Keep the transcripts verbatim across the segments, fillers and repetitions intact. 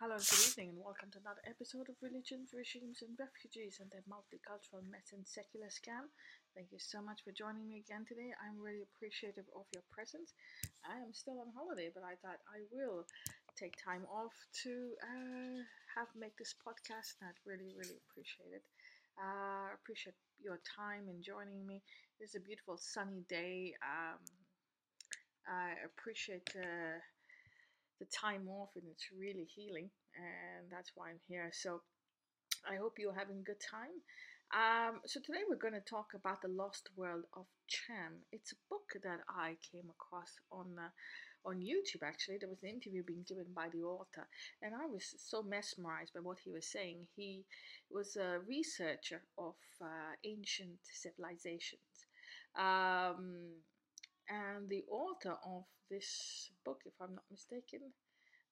Hello and good evening and welcome to another episode of Religions, Regimes and Refugees and their Multicultural Mess and Secular Scam. Thank you so much for joining me again today. I'm really appreciative of your presence. I am still on holiday, but I thought I will take time off to uh, have make this podcast, and I'd really, really appreciate it. I uh, appreciate your time in joining me. It's a beautiful sunny day. Um, I appreciate the... Uh, the time off, and it's really healing, and that's why I'm here. So I hope you're having a good time. Um, so today we're going to talk about The Lost World of Cham. It's a book that I came across on uh, on YouTube, actually. There was an interview being given by the author, and I was so mesmerized by what he was saying. He was a researcher of uh, ancient civilizations. Um... And the author of this book, if I'm not mistaken,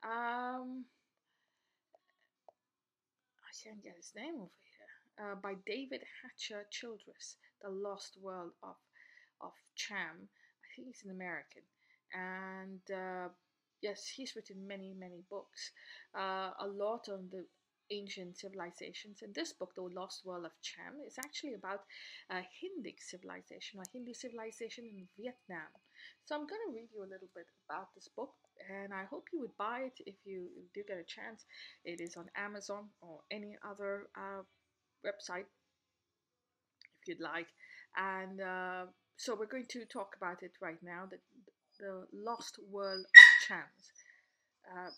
um, I can't get his name over here, uh, by David Hatcher Childress, The Lost World of of Cham. I think he's an American. And uh, yes, he's written many, many books, uh, a lot on the ancient civilizations. And this book, The Lost World of Cham, is actually about a Hindic civilization or Hindu civilization in Vietnam. So I'm going to read you a little bit about this book, and I hope you would buy it if you do get a chance. It is on Amazon or any other uh, website if you'd like. And uh, so we're going to talk about it right now, the, the Lost World of Cham. Uh,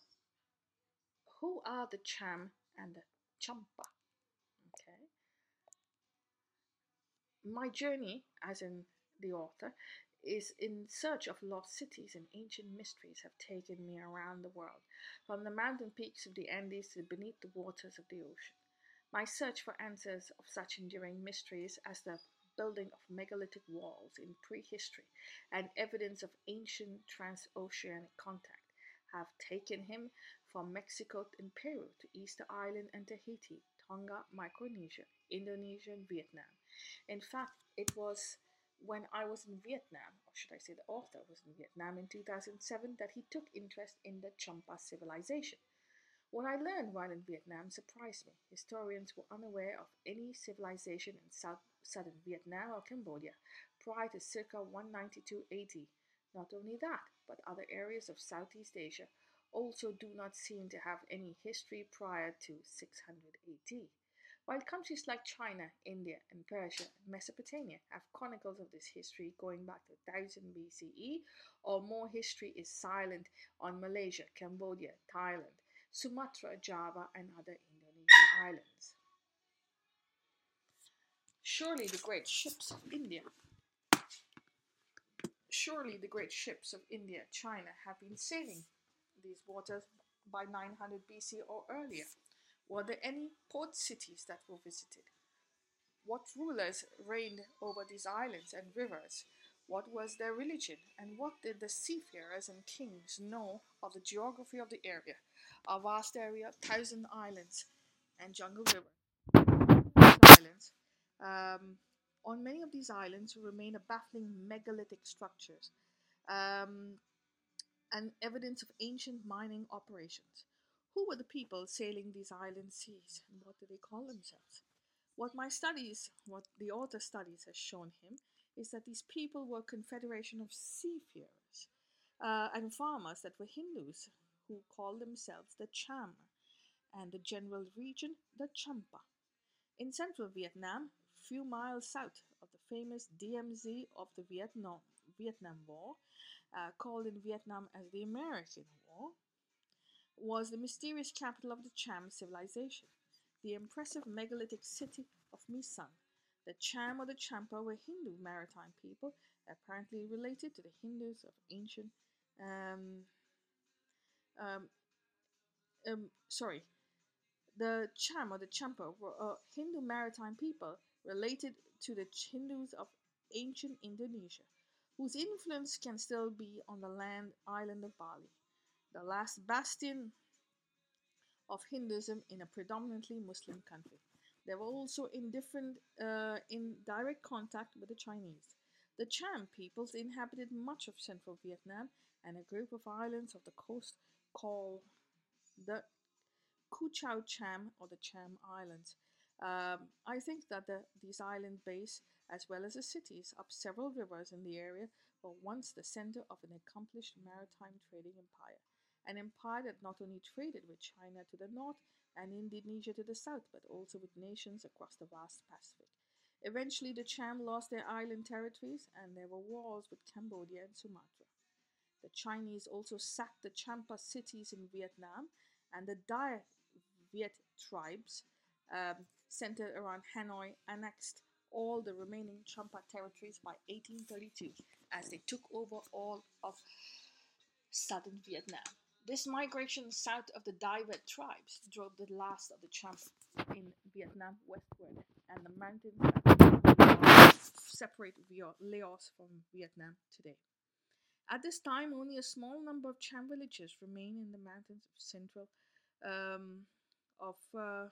who are the Cham and the Champa? Okay. My journey, as in the author, is in search of lost cities, and ancient mysteries have taken me around the world, from the mountain peaks of the Andes to beneath the waters of the ocean. My search for answers of such enduring mysteries as the building of megalithic walls in prehistory and evidence of ancient transoceanic contact have taken him from Mexico and Peru to Easter Island and Tahiti, Tonga, Micronesia, Indonesia, and Vietnam. In fact, it was when I was in Vietnam, or should I say the author was in Vietnam in two thousand seven, that he took interest in the Champa civilization. What I learned while in Vietnam surprised me. Historians were unaware of any civilization in South, southern Vietnam or Cambodia prior to circa one ninety-two A D. Not only that, but other areas of Southeast Asia also do not seem to have any history prior to six hundred A D, while countries like China, India, and Persia and Mesopotamia have chronicles of this history going back to one thousand B C E, or more. History is silent on Malaysia, Cambodia, Thailand, Sumatra, Java, and other Indonesian islands. Surely the great ships of India Surely the great ships of India, China, have been sailing these waters by nine hundred B C or earlier. Were there any port cities that were visited? What rulers reigned over these islands and rivers? What was their religion? And what did the seafarers and kings know of the geography of the area? A vast area, thousand islands and jungle river islands. Um, On many of these islands remain a baffling megalithic structures um, and evidence of ancient mining operations. Who were the people sailing these island seas, and what do they call themselves? What my studies, what the author studies has shown him, is that these people were a confederation of seafarers uh, and farmers that were Hindus, who called themselves the Cham, and the general region the Champa. In central Vietnam, few miles south of the famous D M Z of the Vietnam, Vietnam War, uh, called in Vietnam as the American War, was the mysterious capital of the Cham civilization, the impressive megalithic city of Mỹ Sơn. The Cham or the Champa were Hindu maritime people, apparently related to the Hindus of ancient, um, um, um sorry, the Cham or the Champa were uh, Hindu maritime people, related to the Hindus of ancient Indonesia, whose influence can still be on the land island of Bali, the last bastion of Hinduism in a predominantly Muslim country. They were also in, different, uh, in direct contact with the Chinese. The Cham peoples inhabited much of central Vietnam and a group of islands of the coast called the Kuchao Cham, or the Cham Islands. Um, I think that the, these island bays, as well as the cities, up several rivers in the area, were once the center of an accomplished maritime trading empire. An empire that not only traded with China to the north and Indonesia to the south, but also with nations across the vast Pacific. Eventually, the Cham lost their island territories, and there were wars with Cambodia and Sumatra. The Chinese also sacked the Champa cities in Vietnam, and the Dai Viet tribes um, centered around Hanoi annexed all the remaining Champa territories by eighteen thirty-two, as they took over all of southern Vietnam. This migration south of the Dai Viet tribes drove the last of the Champa in Vietnam westward, and the mountains separate Laos from Vietnam today. At this time, only a small number of Cham villages remain in the mountains of central, um, of, uh,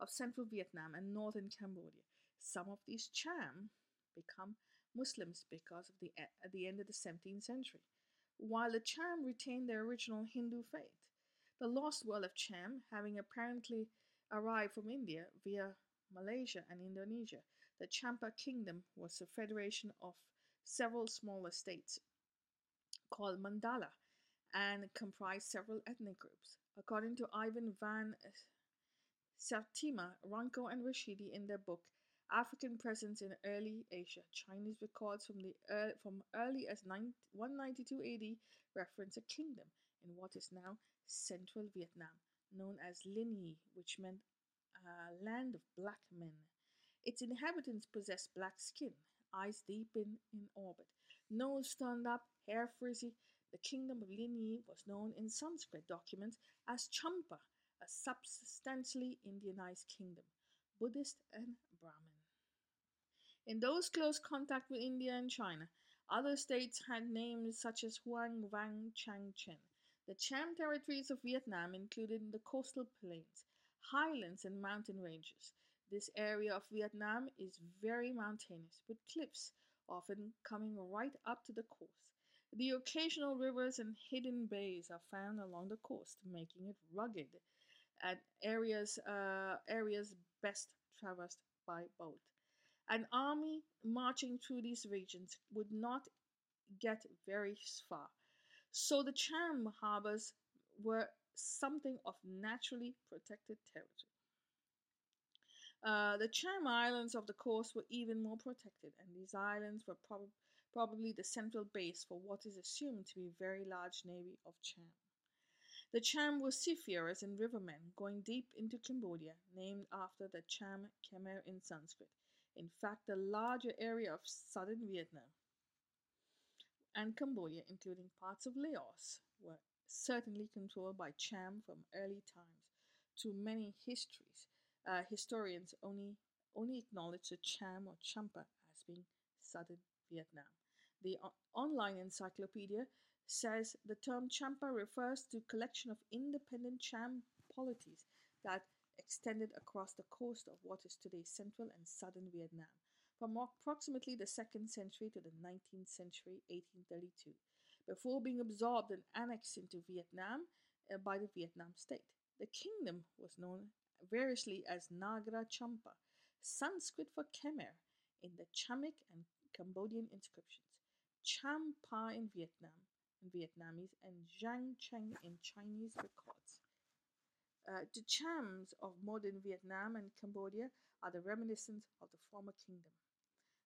of central Vietnam and northern Cambodia. Some of these Cham become Muslims because of the at the end of the seventeenth century, while the Cham retained their original Hindu faith. The Lost World of Cham, having apparently arrived from India via Malaysia and Indonesia, the Champa Kingdom was a federation of several smaller states called Mandala, and comprised several ethnic groups. According to Ivan van Sartima, Ronko, and Rashidi in their book, African Presence in Early Asia, Chinese Records from the early, from early as one ninety-two A D reference a kingdom in what is now central Vietnam, known as Lin Yi, which meant uh, land of black men. Its inhabitants possessed black skin, eyes deep in, in orbit, nose turned up, hair frizzy. The kingdom of Lin Yi was known in Sanskrit documents as Champa, a substantially Indianized kingdom, Buddhist and Brahmin. In those close contact with India and China, other states had names such as Huang, Wang, Chang, Chen. The Cham territories of Vietnam included the coastal plains, highlands, and mountain ranges. This area of Vietnam is very mountainous, with cliffs often coming right up to the coast. The occasional rivers and hidden bays are found along the coast, making it rugged and areas uh, areas best traversed by boat. An army marching through these regions would not get very far, so the Cham harbors were something of naturally protected territory. Uh, the Cham Islands of the coast were even more protected, and these islands were prob- probably the central base for what is assumed to be a very large navy of Cham. The Cham were seafarers and rivermen going deep into Cambodia, named after the Cham Khmer in Sanskrit. In fact, the larger area of southern Vietnam and Cambodia, including parts of Laos, were certainly controlled by Cham from early times. To many histories, uh, historians only, only acknowledge the Cham or Champa as being southern Vietnam. The o- online encyclopedia says the term Champa refers to a collection of independent Cham polities that extended across the coast of what is today central and southern Vietnam, from approximately the second century to the nineteenth century, eighteen thirty-two, before being absorbed and annexed into Vietnam uh, by the Vietnam state. The kingdom was known variously as Nagara Champa, Sanskrit for Khmer, in the Chamic and Cambodian inscriptions, Champa in Vietnam, in Vietnamese, and Giang Cheng in Chinese records. Uh, the Chams of modern Vietnam and Cambodia are the reminiscence of the former kingdom.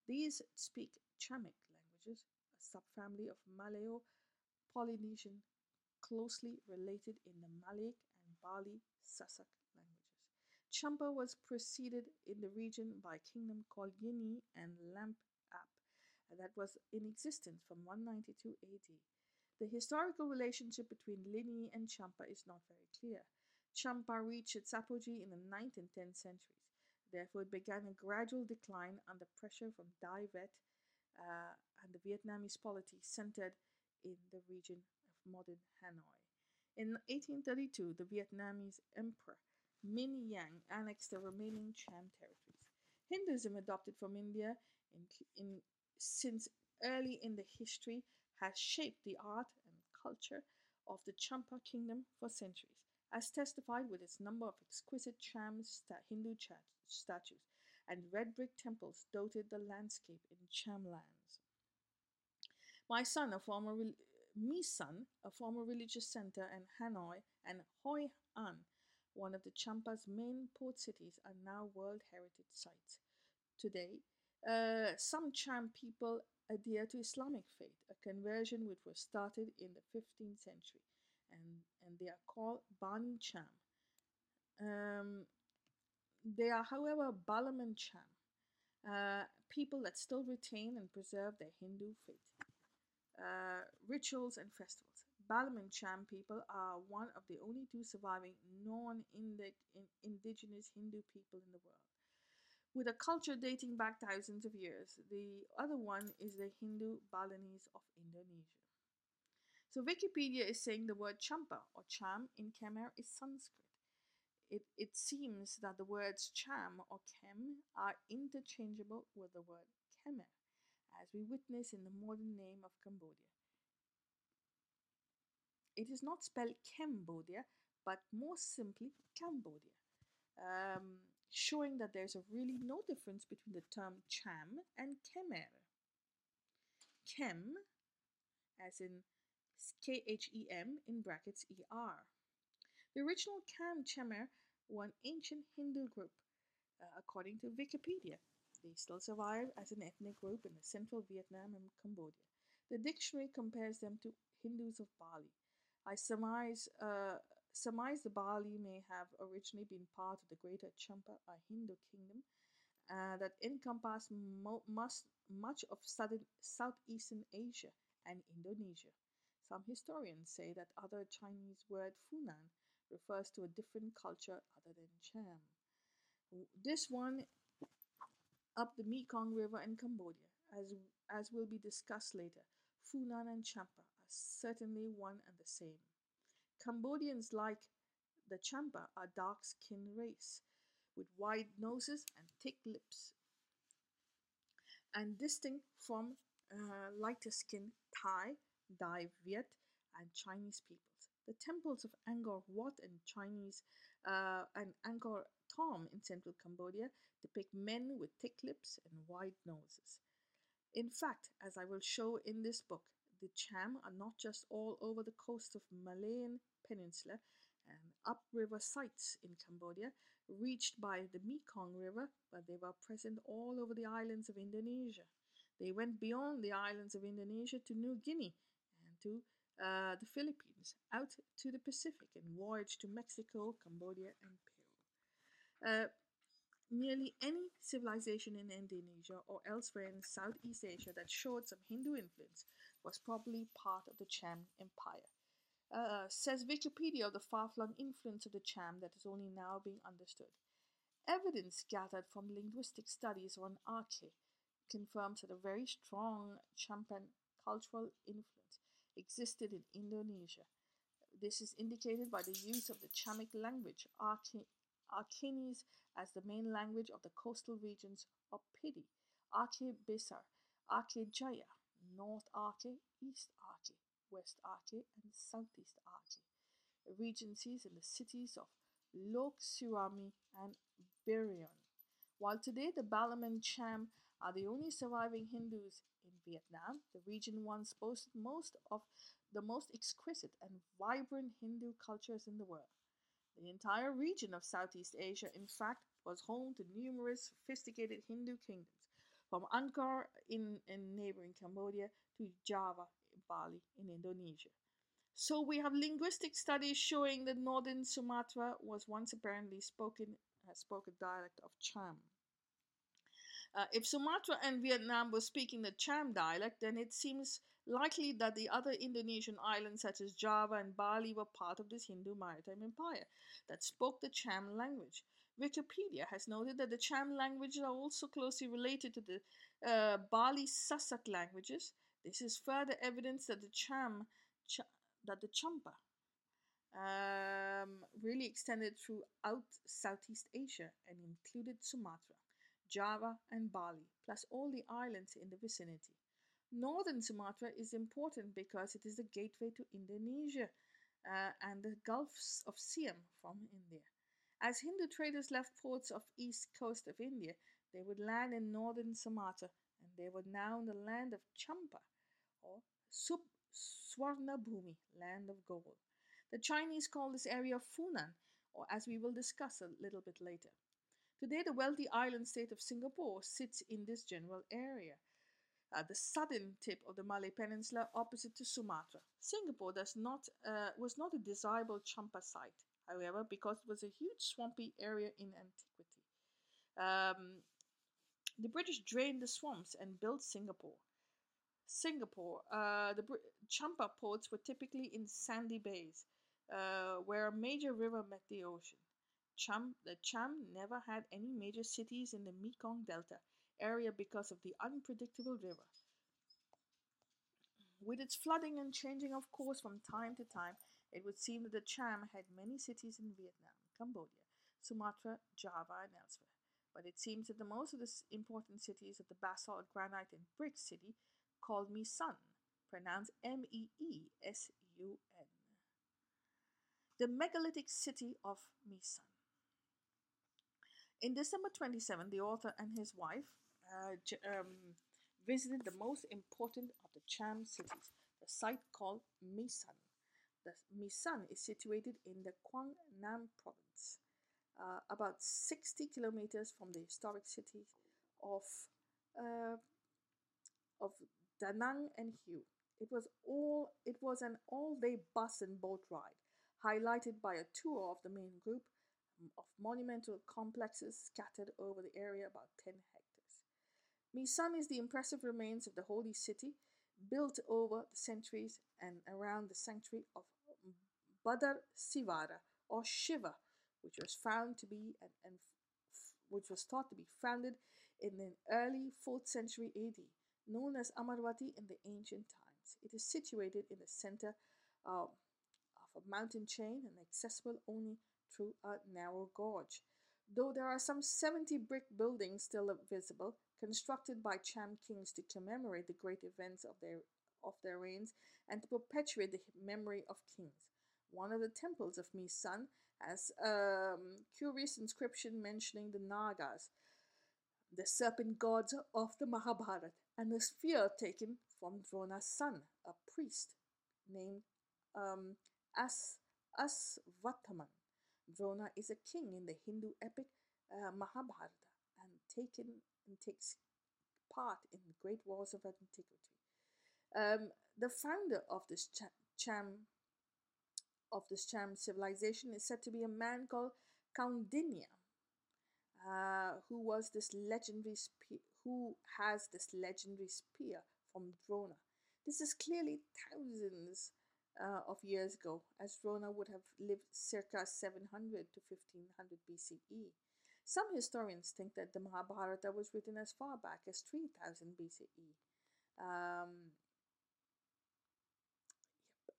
These speak Chamic languages, a subfamily of Malayo-Polynesian, closely related in the Malay and Bali Sasak languages. Champa was preceded in the region by a kingdom called Yini and Lamp Ap, that was in existence from one ninety-two A D. The historical relationship between Lin Yi and Champa is not very clear. Champa reached its apogee in the ninth and tenth centuries. Therefore, it began a gradual decline under pressure from Dai Viet uh, and the Vietnamese polity centered in the region of modern Hanoi. In eighteen thirty-two, the Vietnamese emperor Min Yang annexed the remaining Cham territories. Hinduism adopted from India in, in, since early in the history has shaped the art and culture of the Champa kingdom for centuries, as testified with its number of exquisite Cham sta Hindu ch statues and red brick temples doted the landscape in Cham lands. My son, a former Misan, a former religious center in Hanoi, and Hoi An, one of the Champa's main port cities, are now World Heritage Sites. Today, uh, some Cham people adhere to Islamic faith, a conversion which was started in the fifteenth century, and, and they are called Bani Cham. Um, they are, however, Balaman Cham, uh, people that still retain and preserve their Hindu faith, uh, rituals and festivals. Balaman Cham people are one of the only two surviving non-indigenous Hindu people in the world, with a culture dating back thousands of years. The other one is the Hindu Balinese of Indonesia. So Wikipedia is saying the word Champa or Cham in Khmer is Sanskrit. It, it seems that the words Cham or Chem are interchangeable with the word Khmer, as we witness in the modern name of Cambodia. It is not spelled Cambodia, but more simply Cambodia, um, showing that there's a really no difference between the term Cham and Khmer. Chem, as in K H E M in brackets E R. The original Cham Chemer were an ancient Hindu group, uh, according to Wikipedia. They still survive as an ethnic group in the central Vietnam and Cambodia. The dictionary compares them to Hindus of Bali. I surmise, uh, surmise the Bali may have originally been part of the greater Champa, a Hindu kingdom uh, that encompassed mo must, much of southern, southeastern Asia and Indonesia. Some historians say that other Chinese word Funan refers to a different culture other than Cham. This one up the Mekong River in Cambodia, as, as will be discussed later. Funan and Champa are certainly one and the same. Cambodians, like the Champa, are dark-skinned race with wide noses and thick lips, and distinct from uh, lighter-skinned Thai, Dai Viet, and Chinese peoples. The temples of Angkor Wat and Chinese uh, and Angkor Thom in central Cambodia depict men with thick lips and wide noses. In fact, as I will show in this book, the Cham are not just all over the coast of Malayan Peninsula and upriver sites in Cambodia, reached by the Mekong River, but they were present all over the islands of Indonesia. They went beyond the islands of Indonesia to New Guinea and to uh, the Philippines, out to the Pacific, and voyaged to Mexico, Cambodia, and Peru. Uh, nearly any civilization in Indonesia or elsewhere in Southeast Asia that showed some Hindu influence was probably part of the Cham Empire. Uh, says Wikipedia of the far-flung influence of the Cham that is only now being understood. Evidence gathered from linguistic studies on archae confirms that a very strong Champan cultural influence existed in Indonesia. This is indicated by the use of the Chamic language, Acehnese, as the main language of the coastal regions of Pidi, Aceh Besar, Aceh Jaya, North Aceh, East Aceh, West Aceh, and Southeast Aceh, regencies in the cities of Lok Suami and Birion. While today the Balaman Cham are the only surviving Hindus in Vietnam, the region once boasted most of the most exquisite and vibrant Hindu cultures in the world. The entire region of Southeast Asia, in fact, was home to numerous sophisticated Hindu kingdoms, from Angkor in, in neighboring Cambodia to Java, Bali, in Indonesia. So we have linguistic studies showing that northern Sumatra was once apparently spoken, uh, spoken dialect of Cham. Uh, if Sumatra and Vietnam were speaking the Cham dialect, then it seems likely that the other Indonesian islands such as Java and Bali were part of this Hindu maritime empire that spoke the Cham language. Wikipedia has noted that the Cham languages are also closely related to the uh, Bali Sasak languages. This is further evidence that the Cham, Ch that the Champa um, really extended throughout Southeast Asia and included Sumatra, Java and Bali, plus all the islands in the vicinity. Northern Sumatra is important because it is the gateway to Indonesia, uh, and the Gulfs of Siam from India. As Hindu traders left ports of east coast of India, they would land in northern Sumatra, and they were now in the land of Champa, or Sub-Swarnabhumi, land of gold. The Chinese call this area Funan, or as we will discuss a little bit later. Today, the wealthy island state of Singapore sits in this general area, at the southern tip of the Malay Peninsula, opposite to Sumatra. Singapore does not, uh, was not a desirable Champa site, however, because it was a huge swampy area in antiquity. Um, the British drained the swamps and built Singapore. Singapore, uh, the Br Champa ports were typically in sandy bays, uh, where a major river met the ocean. Cham, the Cham never had any major cities in the Mekong Delta area because of the unpredictable river. With its flooding and changing of course from time to time, it would seem that the Cham had many cities in Vietnam, Cambodia, Sumatra, Java, and elsewhere. But it seems that the most of the important cities of the basalt, granite, and brick city called Mỹ Sơn, pronounced M E E S U N. The megalithic city of Mỹ Sơn. In December twenty-seventh, the author and his wife uh, um, visited the most important of the Cham cities, the site called Mỹ Sơn. The Mỹ Sơn is situated in the Quang Nam province, uh, about sixty kilometers from the historic cities of, uh, of Da Nang and Hue. It was all. It was an all-day bus and boat ride, highlighted by a tour of the main group of monumental complexes scattered over the area about ten hectares. Mỹ Sơn is the impressive remains of the holy city, built over the centuries and around the sanctuary of Badar Sivara, or Shiva, which was found to be and, and which was thought to be founded in the early fourth century A D, known as Amarwati in the ancient times. It is situated in the center uh, of a mountain chain and accessible only through a narrow gorge, though there are some seventy brick buildings still visible, constructed by Cham kings to commemorate the great events of their of their reigns and to perpetuate the memory of kings. One of the temples of Mỹ Sơn has a um, curious inscription mentioning the Nagas, the serpent gods of the Mahabharata, and a sphere taken from Drona's son, a priest named um, As Ashvatthama. Drona is a king in the Hindu epic uh, Mahabharata and taken and takes part in the great wars of antiquity. Um, the founder of this Cham, Cham of this Cham civilization is said to be a man called Kaundinya, uh, who was this legendary spear, who has this legendary spear from Drona. This is clearly thousands Uh, of years ago, as Drona would have lived circa seven hundred to fifteen hundred B C E. Some historians think that the Mahabharata was written as far back as three thousand B C E, um,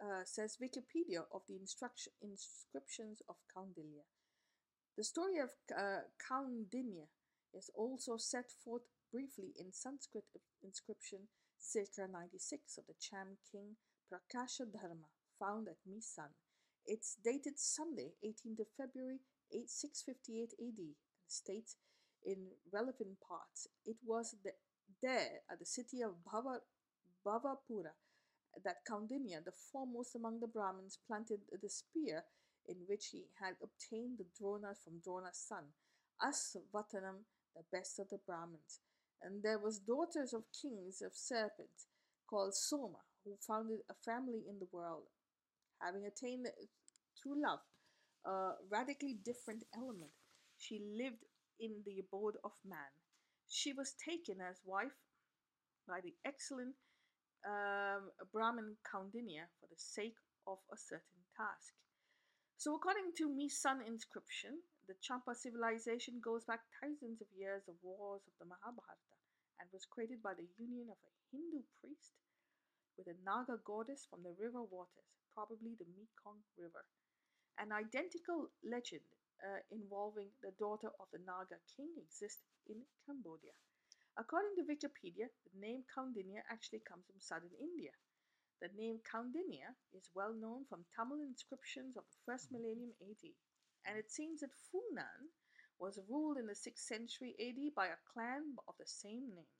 uh, says Wikipedia of the inscriptions of Kaundinya. The story of uh, Kaundinya is also set forth briefly in Sanskrit inscription circa ninety-six of the Cham king Prakasha Dharma, found at Mỹ Sơn. It's dated Sunday, eighteenth of February, six fifty-eight A D, and states in relevant parts, it was the, there at the city of Bhava, Bhavapura that Kaundinya, the foremost among the Brahmins, planted the spear in which he had obtained the Drona from Drona's son, Ashvatthama, the best of the Brahmins. And there was daughters of kings of serpents called Soma, who founded a family in the world, having attained through love a radically different element. She lived in the abode of man. She was taken as wife by the excellent um, Brahmin Kaundinya for the sake of a certain task. So according to Mỹ Sơn inscription, the Champa civilization goes back thousands of years of wars of the Mahabharata and was created by the union of a Hindu priest with a Naga goddess from the river waters, probably the Mekong River. An identical legend uh, involving the daughter of the Naga king exists in Cambodia. According to Wikipedia, the name Kaundinya actually comes from southern India. The name Kaundinya is well known from Tamil inscriptions of the first millennium A D, and it seems that Funan was ruled in the sixth century A D by a clan of the same name.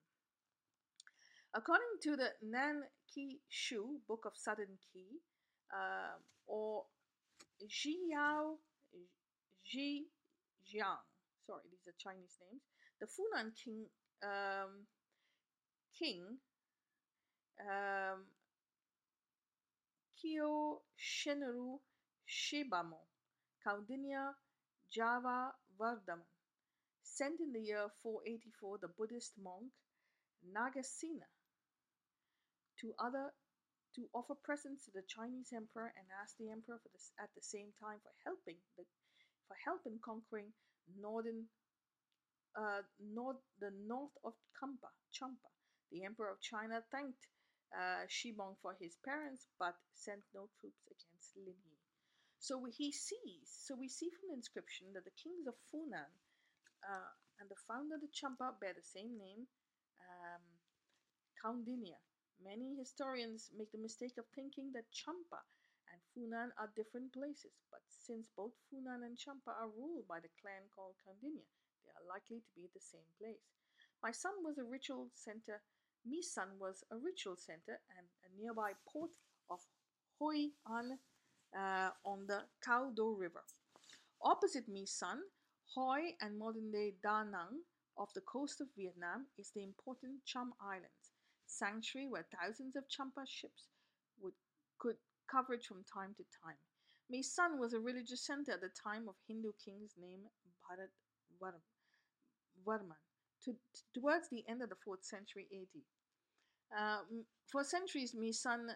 According to the Nan Ki Shu, Book of Southern Qi, uh, or Jiao Jijiang, sorry, these are Chinese names, the Funan king, um, king um, Kyo Shenru Shibamo, Kaundinya Java Vardaman, sent in the year four eighty-four the Buddhist monk Nagasena to other to offer presents to the Chinese emperor and ask the emperor for this, at the same time for helping the, for help in conquering northern uh, north the north of Champa. Champa. The emperor of China thanked uh, Shibong for his parents, but sent no troops against Lin Yi. So he sees. So we see from the inscription that the kings of Funan uh, and the founder of the Champa bear the same name. Um, Kaundinya. Many historians make the mistake of thinking that Champa and Funan are different places, but since both Funan and Champa are ruled by the clan called Kaundinya, they are likely to be at the same place. My son was a ritual center, my son was a ritual center and a nearby port of Hoi An uh, on the Khao Do River. Opposite my son, Hoi and modern-day Da Nang of the coast of Vietnam is the important Cham Islands, sanctuary where thousands of Champa ships would could coverage from time to time. Mỹ Sơn was a religious center at the time of Hindu kings named Bharat Varman, to, to, towards the end of the fourth century A D. Uh, for centuries, Mỹ Sơn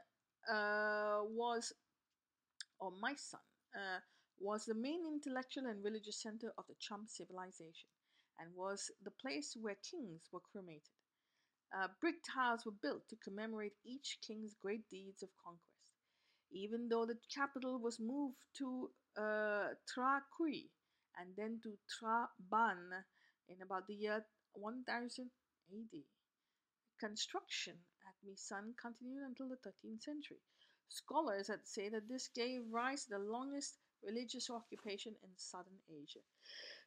uh, was, or my son, uh, was the main intellectual and religious center of the Cham civilization, and was the place where kings were cremated. Uh, brick towers were built to commemorate each king's great deeds of conquest. Even though the capital was moved to uh, Tra Kui and then to Tra Ban in about the year one thousand A D, construction at Mỹ Sơn continued until the thirteenth century. Scholars had say that this gave rise to the longest religious occupation in southern Asia.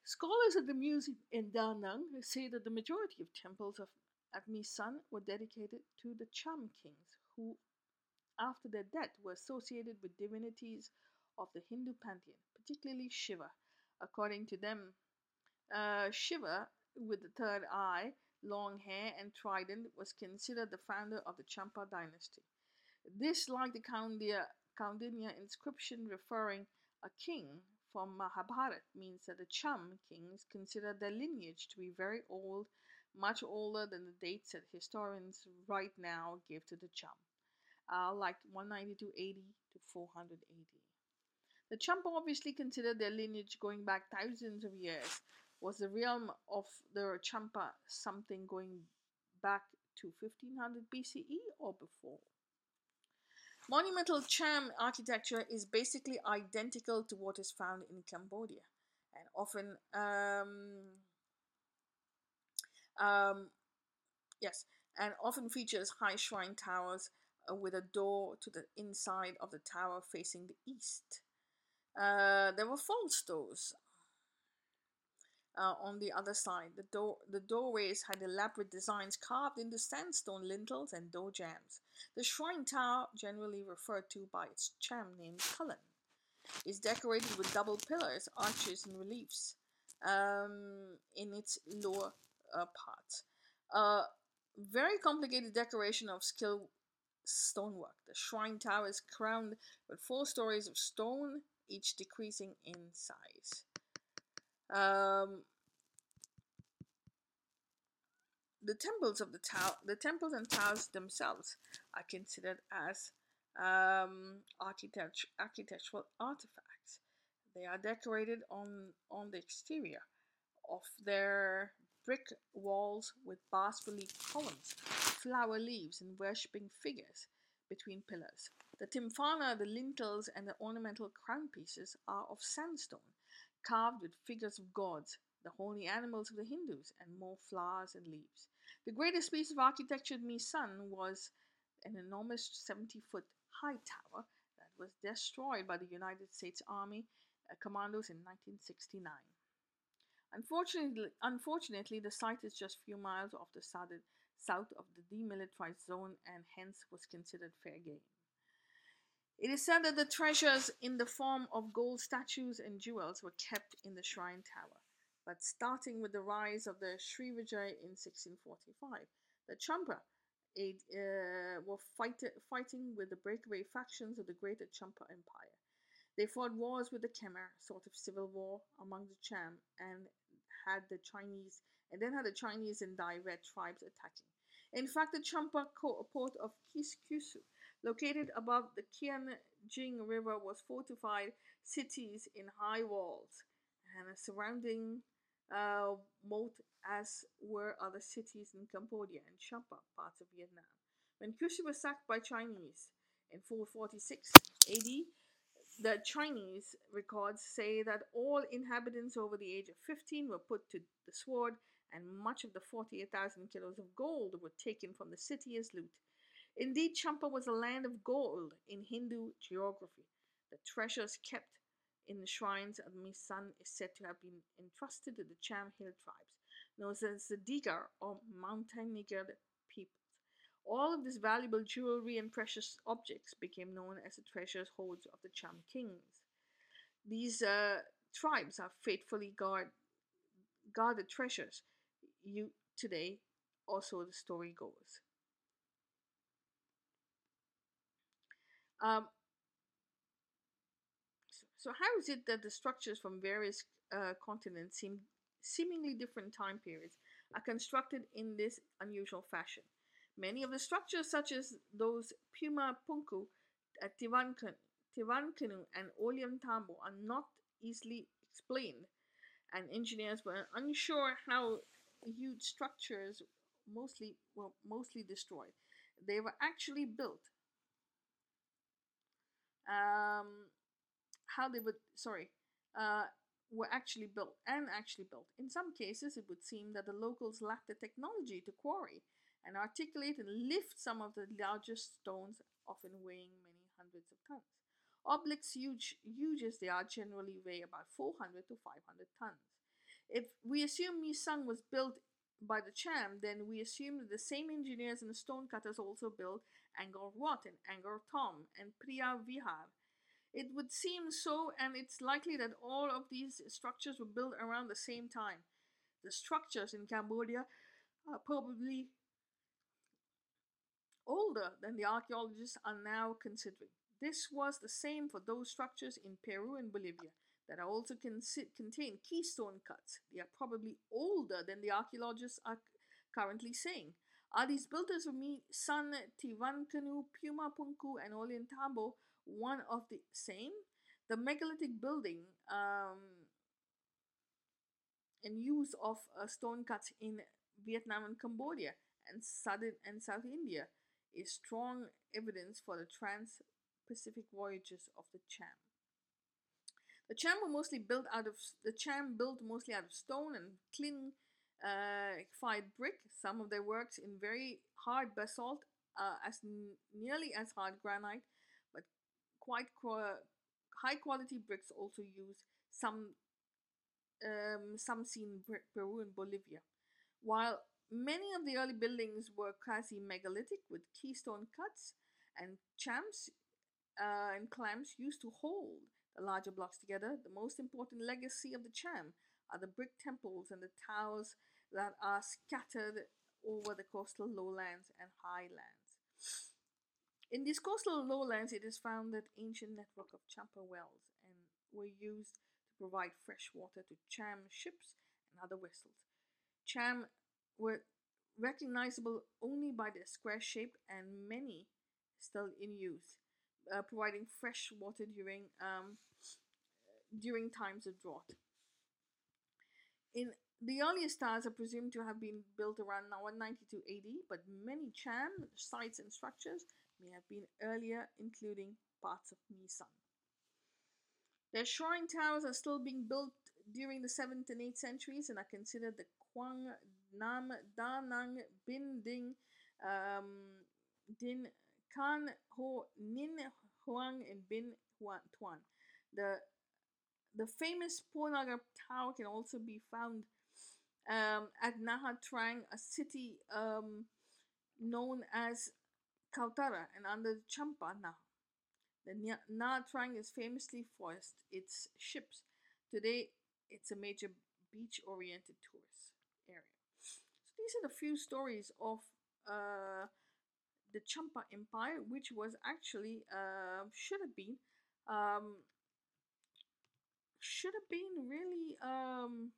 Scholars at the museum in Da Nang say that the majority of temples of, at Mỹ Sơn were dedicated to the Cham kings, who, after their death, were associated with divinities of the Hindu pantheon, particularly Shiva. According to them, uh, Shiva, with the third eye, long hair, and trident, was considered the founder of the Champa dynasty. This, like the Kaundinya inscription referring a king from Mahabharata, means that the Cham kings considered their lineage to be very old, much older than the dates that historians right now give to the Cham, uh, like one ninety-two A D to four hundred A D. The Champa obviously considered their lineage going back thousands of years. Was the realm of the Champa something going back to fifteen hundred B C E or before? Monumental Cham architecture is basically identical to what is found in Cambodia, and often, um, um, yes, and often features high shrine towers uh, with a door to the inside of the tower facing the east. Uh, there were false doors uh, on the other side. The door, the doorways had elaborate designs carved into sandstone lintels and door jambs. The shrine tower, generally referred to by its Cham name Cullen, is decorated with double pillars, arches, and reliefs um, in its lower uh, parts. A uh, very complicated decoration of skilled stonework. The shrine tower is crowned with four stories of stone, each decreasing in size. Um, The temples of the tower, the temples and towers themselves, are considered as um, architect- architectural artifacts. They are decorated on on the exterior of their brick walls with bas-relief columns, flower leaves, and worshipping figures between pillars. The timphana, the lintels, and the ornamental crownpieces are of sandstone, carved with figures of gods, the holy animals of the Hindus, and more flowers and leaves. The greatest piece of architecture at Mỹ Sơn was an enormous seventy-foot high tower that was destroyed by the United States Army uh, commandos in nineteen sixty-nine. Unfortunately, unfortunately, the site is just a few miles off the southern, south of the demilitarized zone and hence was considered fair game. It is said that the treasures in the form of gold statues and jewels were kept in the shrine tower. But starting with the rise of the Srivijaya in sixteen forty-five, the Champa aid, uh, were fight, fighting with the breakaway factions of the greater Champa Empire. They fought wars with the Khmer, sort of civil war among the Cham, and had the Chinese, and then had the Chinese and Dai Red tribes attacking. In fact, the Champa port of Kiscusu, located above the Kianjing River, was fortified cities in high walls and a surrounding uh, moat, as were other cities in Cambodia and Champa, parts of Vietnam. When Kusi was sacked by Chinese in four forty-six A D, the Chinese records say that all inhabitants over the age of fifteen were put to the sword, and much of the forty-eight thousand kilos of gold were taken from the city as loot. Indeed, Champa was a land of gold in Hindu geography. The treasures kept in the shrines of Mỹ Sơn is said to have been entrusted to the Cham hill tribes, known as the Digar or mountain Nigar peoples. All of this valuable jewelry and precious objects became known as the treasure hoards of the Cham kings. These uh, tribes are faithfully guard guarded treasures. You today, also the story goes. Um, So how is it that the structures from various uh, continents, seem, seemingly different time periods, are constructed in this unusual fashion? Many of the structures, such as those Puma Punku, uh, Tiwanaku, and Ollantambo, are not easily explained, and engineers were unsure how huge structures mostly were mostly destroyed. They were actually built. Um, How they would sorry, uh, were actually built and actually built. In some cases, it would seem that the locals lacked the technology to quarry and articulate and lift some of the largest stones, often weighing many hundreds of tons. Obelisks, huge, huge as they are, generally weigh about four hundred to five hundred tons. If we assume Mỹ Sơn was built by the Cham, then we assume that the same engineers and the stone cutters also built Angkor Wat and Angkor Thom and Priya Vihar. It would seem so, and it's likely that all of these structures were built around the same time. The structures in Cambodia are probably older than the archaeologists are now considering. This was the same for those structures in Peru and Bolivia that are also con- contain keystone cuts. They are probably older than the archaeologists are currently saying. Are these builders of Mỹ Sơn, Tiwanaku, Puma Punku, and Ollantambo one of the same? The megalithic building um, and use of uh, stone cuts in Vietnam and Cambodia and southern and South India is strong evidence for the trans-Pacific voyages of the Cham. The Cham were mostly built out of the Cham built mostly out of stone and clean uh, fired brick. Some of their works in very hard basalt, uh, as n- nearly as hard granite. Quite qu- high quality bricks also use some um, some seen in Peru and Bolivia. While many of the early buildings were quasi megalithic with keystone cuts and champs uh, and clamps used to hold the larger blocks together, the most important legacy of the Cham are the brick temples and the towers that are scattered over the coastal lowlands and highlands. In these coastal lowlands, it is found that ancient network of Champa wells and were used to provide fresh water to Cham ships and other vessels. Cham were recognizable only by their square shape, and many still in use, uh, providing fresh water during um, during times of drought. In the earliest towers are presumed to have been built around one ninety-two A D, but many Cham sites and structures may have been earlier, including parts of Mỹ Sơn. Their shrine towers are still being built during the seventh and eighth centuries and are considered the Quang Nam Da Nang Bin Ding um, Din Khan Ho Nin Huang and Bin Huan Tuan. The the famous Ponagar Tau can also be found um, at Nha Trang, a city um, known as Kautara and under Champa now. The Nha Trang is famously for its ships. Today, it's a major beach-oriented tourist area. So these are the few stories of uh, the Champa Empire, which was actually uh, should have been um, should have been really um,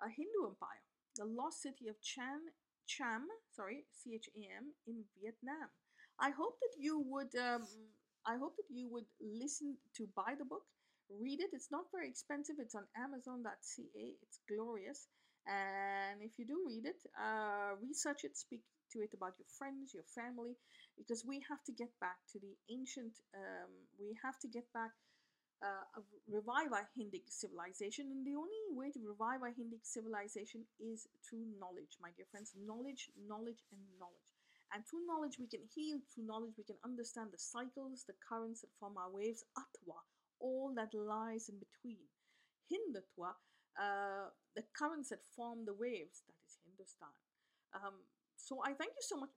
a Hindu empire. The lost city of Cham, Cham, sorry, C H A M in Vietnam. I hope that you would. Um, I hope that you would listen to buy the book, read it. It's not very expensive. It's on amazon dot c a. It's glorious. And if you do read it, uh, research it, speak to it about your friends, your family, because we have to get back to the ancient, um, we have to get back, uh, revive our Hindic civilization. And the only way to revive our Hindic civilization is through knowledge, my dear friends. Knowledge, knowledge, and knowledge. And through knowledge we can heal, through knowledge we can understand the cycles, the currents that form our waves, atwa, all that lies in between. Hindatwa, uh, the currents that form the waves, that is Hindustan. Um, so I thank you so much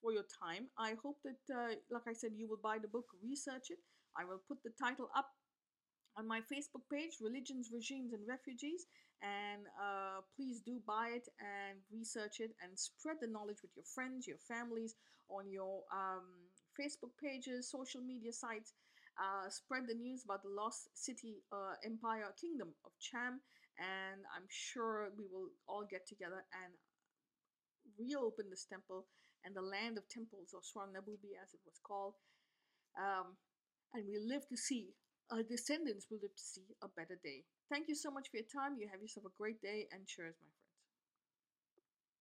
for your time. I hope that, uh, like I said, you will buy the book, research it. I will put the title up on my Facebook page, Religions, Regimes and Refugees. And uh, please do buy it and research it and spread the knowledge with your friends, your families, on your um, Facebook pages, social media sites. Uh, spread the news about the lost city, uh, empire, kingdom of Cham. And I'm sure we will all get together and reopen this temple and the land of temples, or Swarnabubi as it was called. Um, and we live to see, our descendants will live to see a better day. Thank you so much for your time. You have yourself a great day, and cheers, my friend.